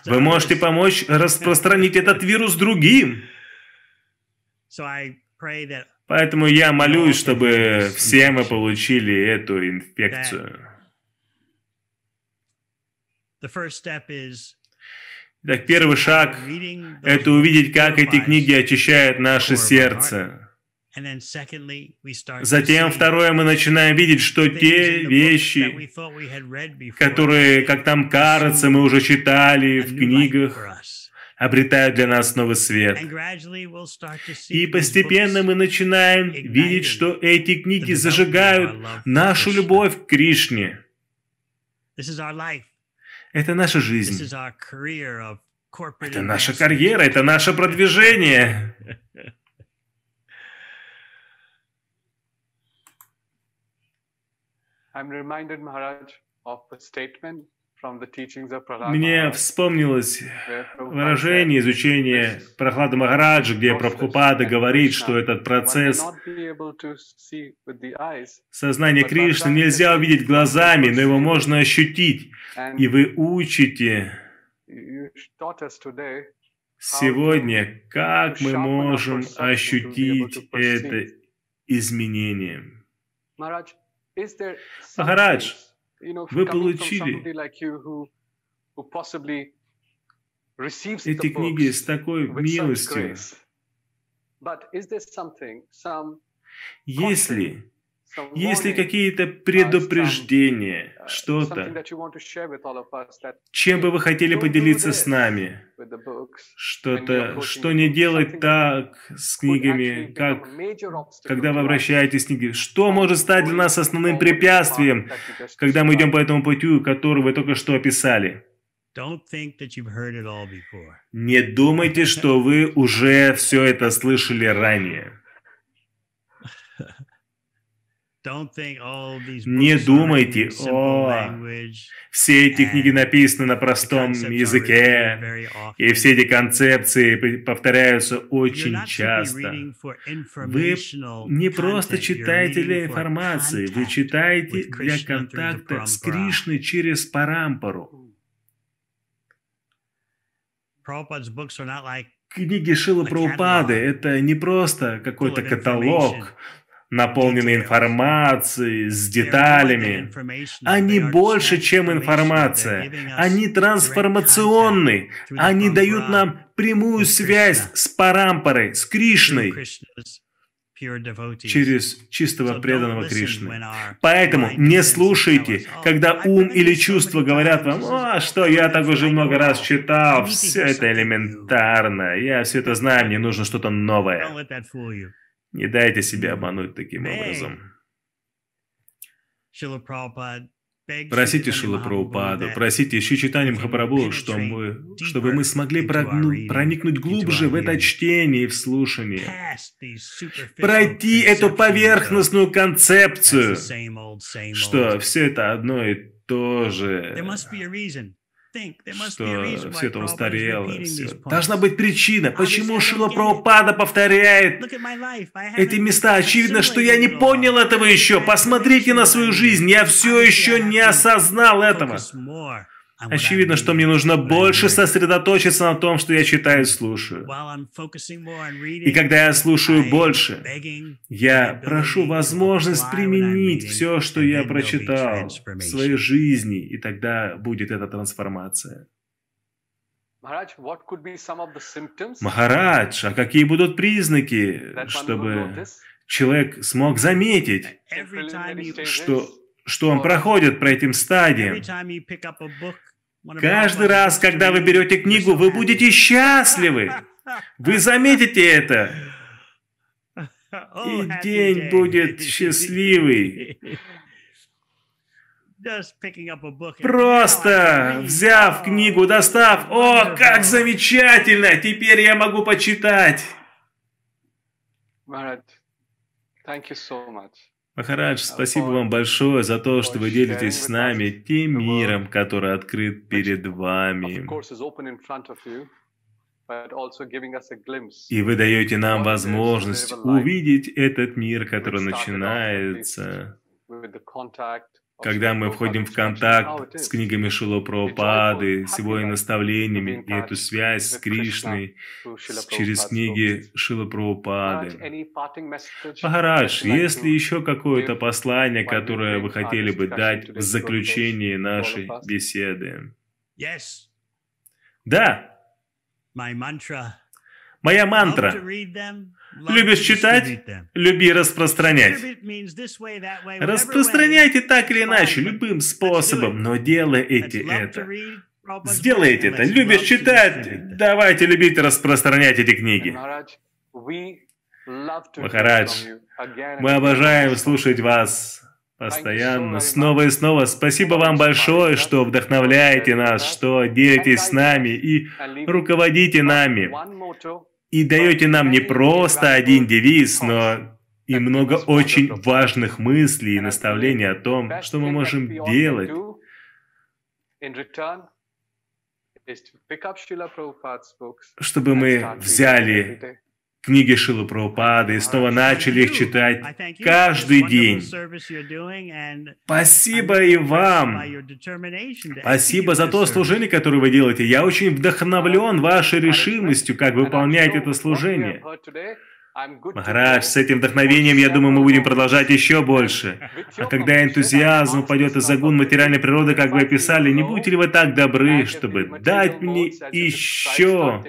Вы можете помочь распространить этот вирус другим. Поэтому я молюсь, чтобы все мы получили эту инфекцию. Так, первый шаг — это увидеть, как эти книги очищают наше сердце. Затем, второе, мы начинаем видеть, что те вещи, которые, как нам кажется, мы уже читали в книгах, обретают для нас новый свет. И постепенно мы начинаем видеть, что эти книги зажигают нашу любовь к Кришне. Это наша жизнь. Это наша карьера, это наше продвижение. I'm reminded, Maharaj, of a statement from the teachings of Prahlad. Мне вспомнилось выражение изучения Прохлады Махараджа, где Прабхупада говорит, что этот процесс сознания Кришны нельзя увидеть глазами, но его можно ощутить. И вы учите сегодня, как мы можем ощутить это изменение. Махарадж, вы получили эти книги с такой милостью. Есть ли какие-то предупреждения, что-то, чем бы вы хотели поделиться с нами? Что-то, что не делать так с книгами, как, когда вы обращаетесь к книге? Что может стать для нас основным препятствием, когда мы идем по этому пути, который вы только что описали? Не думайте, что вы уже все это слышали ранее. Не думайте, все эти книги написаны на простом языке, и все эти концепции повторяются очень часто. Вы не просто читаете для информации, вы читаете для контакта с Кришной через Парампару. Книги Шрилы Прабхупады — это не просто какой-то каталог, наполнены информацией, с деталями. Они больше, чем информация. Они трансформационны. Они дают нам прямую связь с Парампарой, с Кришной, через чистого преданного Кришны. Поэтому не слушайте, когда ум или чувства говорят вам: «О, что, я так уже много раз читал, все это элементарно, я все это знаю, мне нужно что-то новое». Не дайте себя обмануть таким образом. Просите Шрилу Прабхупаду, просите Шри Чайтанья Махапрабху, чтобы мы смогли проникнуть глубже в это чтение и в слушание. Пройти эту поверхностную концепцию, что все это одно и то же, что все это устарело. Должна быть причина, почему Шрила Прабхупада повторяет эти места. Очевидно, что я не понял этого еще. Посмотрите на свою жизнь. Я все еще не осознал этого. Очевидно, что мне нужно больше сосредоточиться на том, что я читаю и слушаю. И когда я слушаю больше, я прошу возможность применить все, что я прочитал в своей жизни, и тогда будет эта трансформация. Махарадж, а какие будут признаки, чтобы человек смог заметить, что он проходит по этим стадиям? Каждый раз, когда вы берете книгу, вы будете счастливы. Вы заметите это. И день будет счастливый. Просто взяв книгу, достав: «О, как замечательно! Теперь я могу почитать». Махарадж, спасибо вам большое за то, что вы делитесь с нами тем миром, который открыт перед вами. И вы даете нам возможность увидеть этот мир, который начинается, когда мы входим в контакт с книгами Шрилы Прабхупады, с его наставлениями, и эту связь с Кришной через книги Шрилы Прабхупады. Махарадж, есть ли еще какое-то послание, которое вы хотели бы дать в заключении нашей беседы? Да. Моя мантра. Любишь читать? Люби распространять. Распространяйте так или иначе, любым способом, но делайте это. Сделайте это. Любишь читать? Давайте любить распространять эти книги. Махарадж, мы обожаем слушать вас постоянно, снова и снова. Спасибо вам большое, что вдохновляете нас, что делитесь с нами и руководите нами. И даете нам не просто один девиз, но и много очень важных мыслей и наставлений о том, что мы можем делать. Чтобы мы взяли книги Шрилы Прабхупады и снова начали их читать каждый день. Спасибо и вам. Спасибо за то служение, которое вы делаете. Я очень вдохновлен вашей решимостью, как выполнять это служение. Махарадж, с этим вдохновением, я думаю, мы будем продолжать еще больше. А когда энтузиазм упадет из-за гун материальной природы, как вы описали, не будете ли вы так добры, чтобы дать мне еще?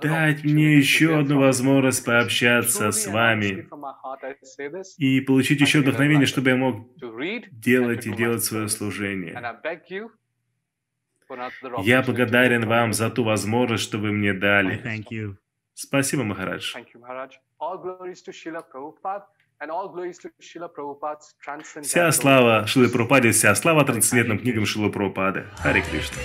Дать мне еще одну возможность пообщаться с вами и получить еще вдохновение, чтобы я мог делать и делать свое служение. Я благодарен вам за ту возможность, что вы мне дали. Спасибо, Махарадж. Вся слава Шриле Прабхупаде, вся слава трансцендентным книгам Шрилы Прабхупады. Харе Кришна.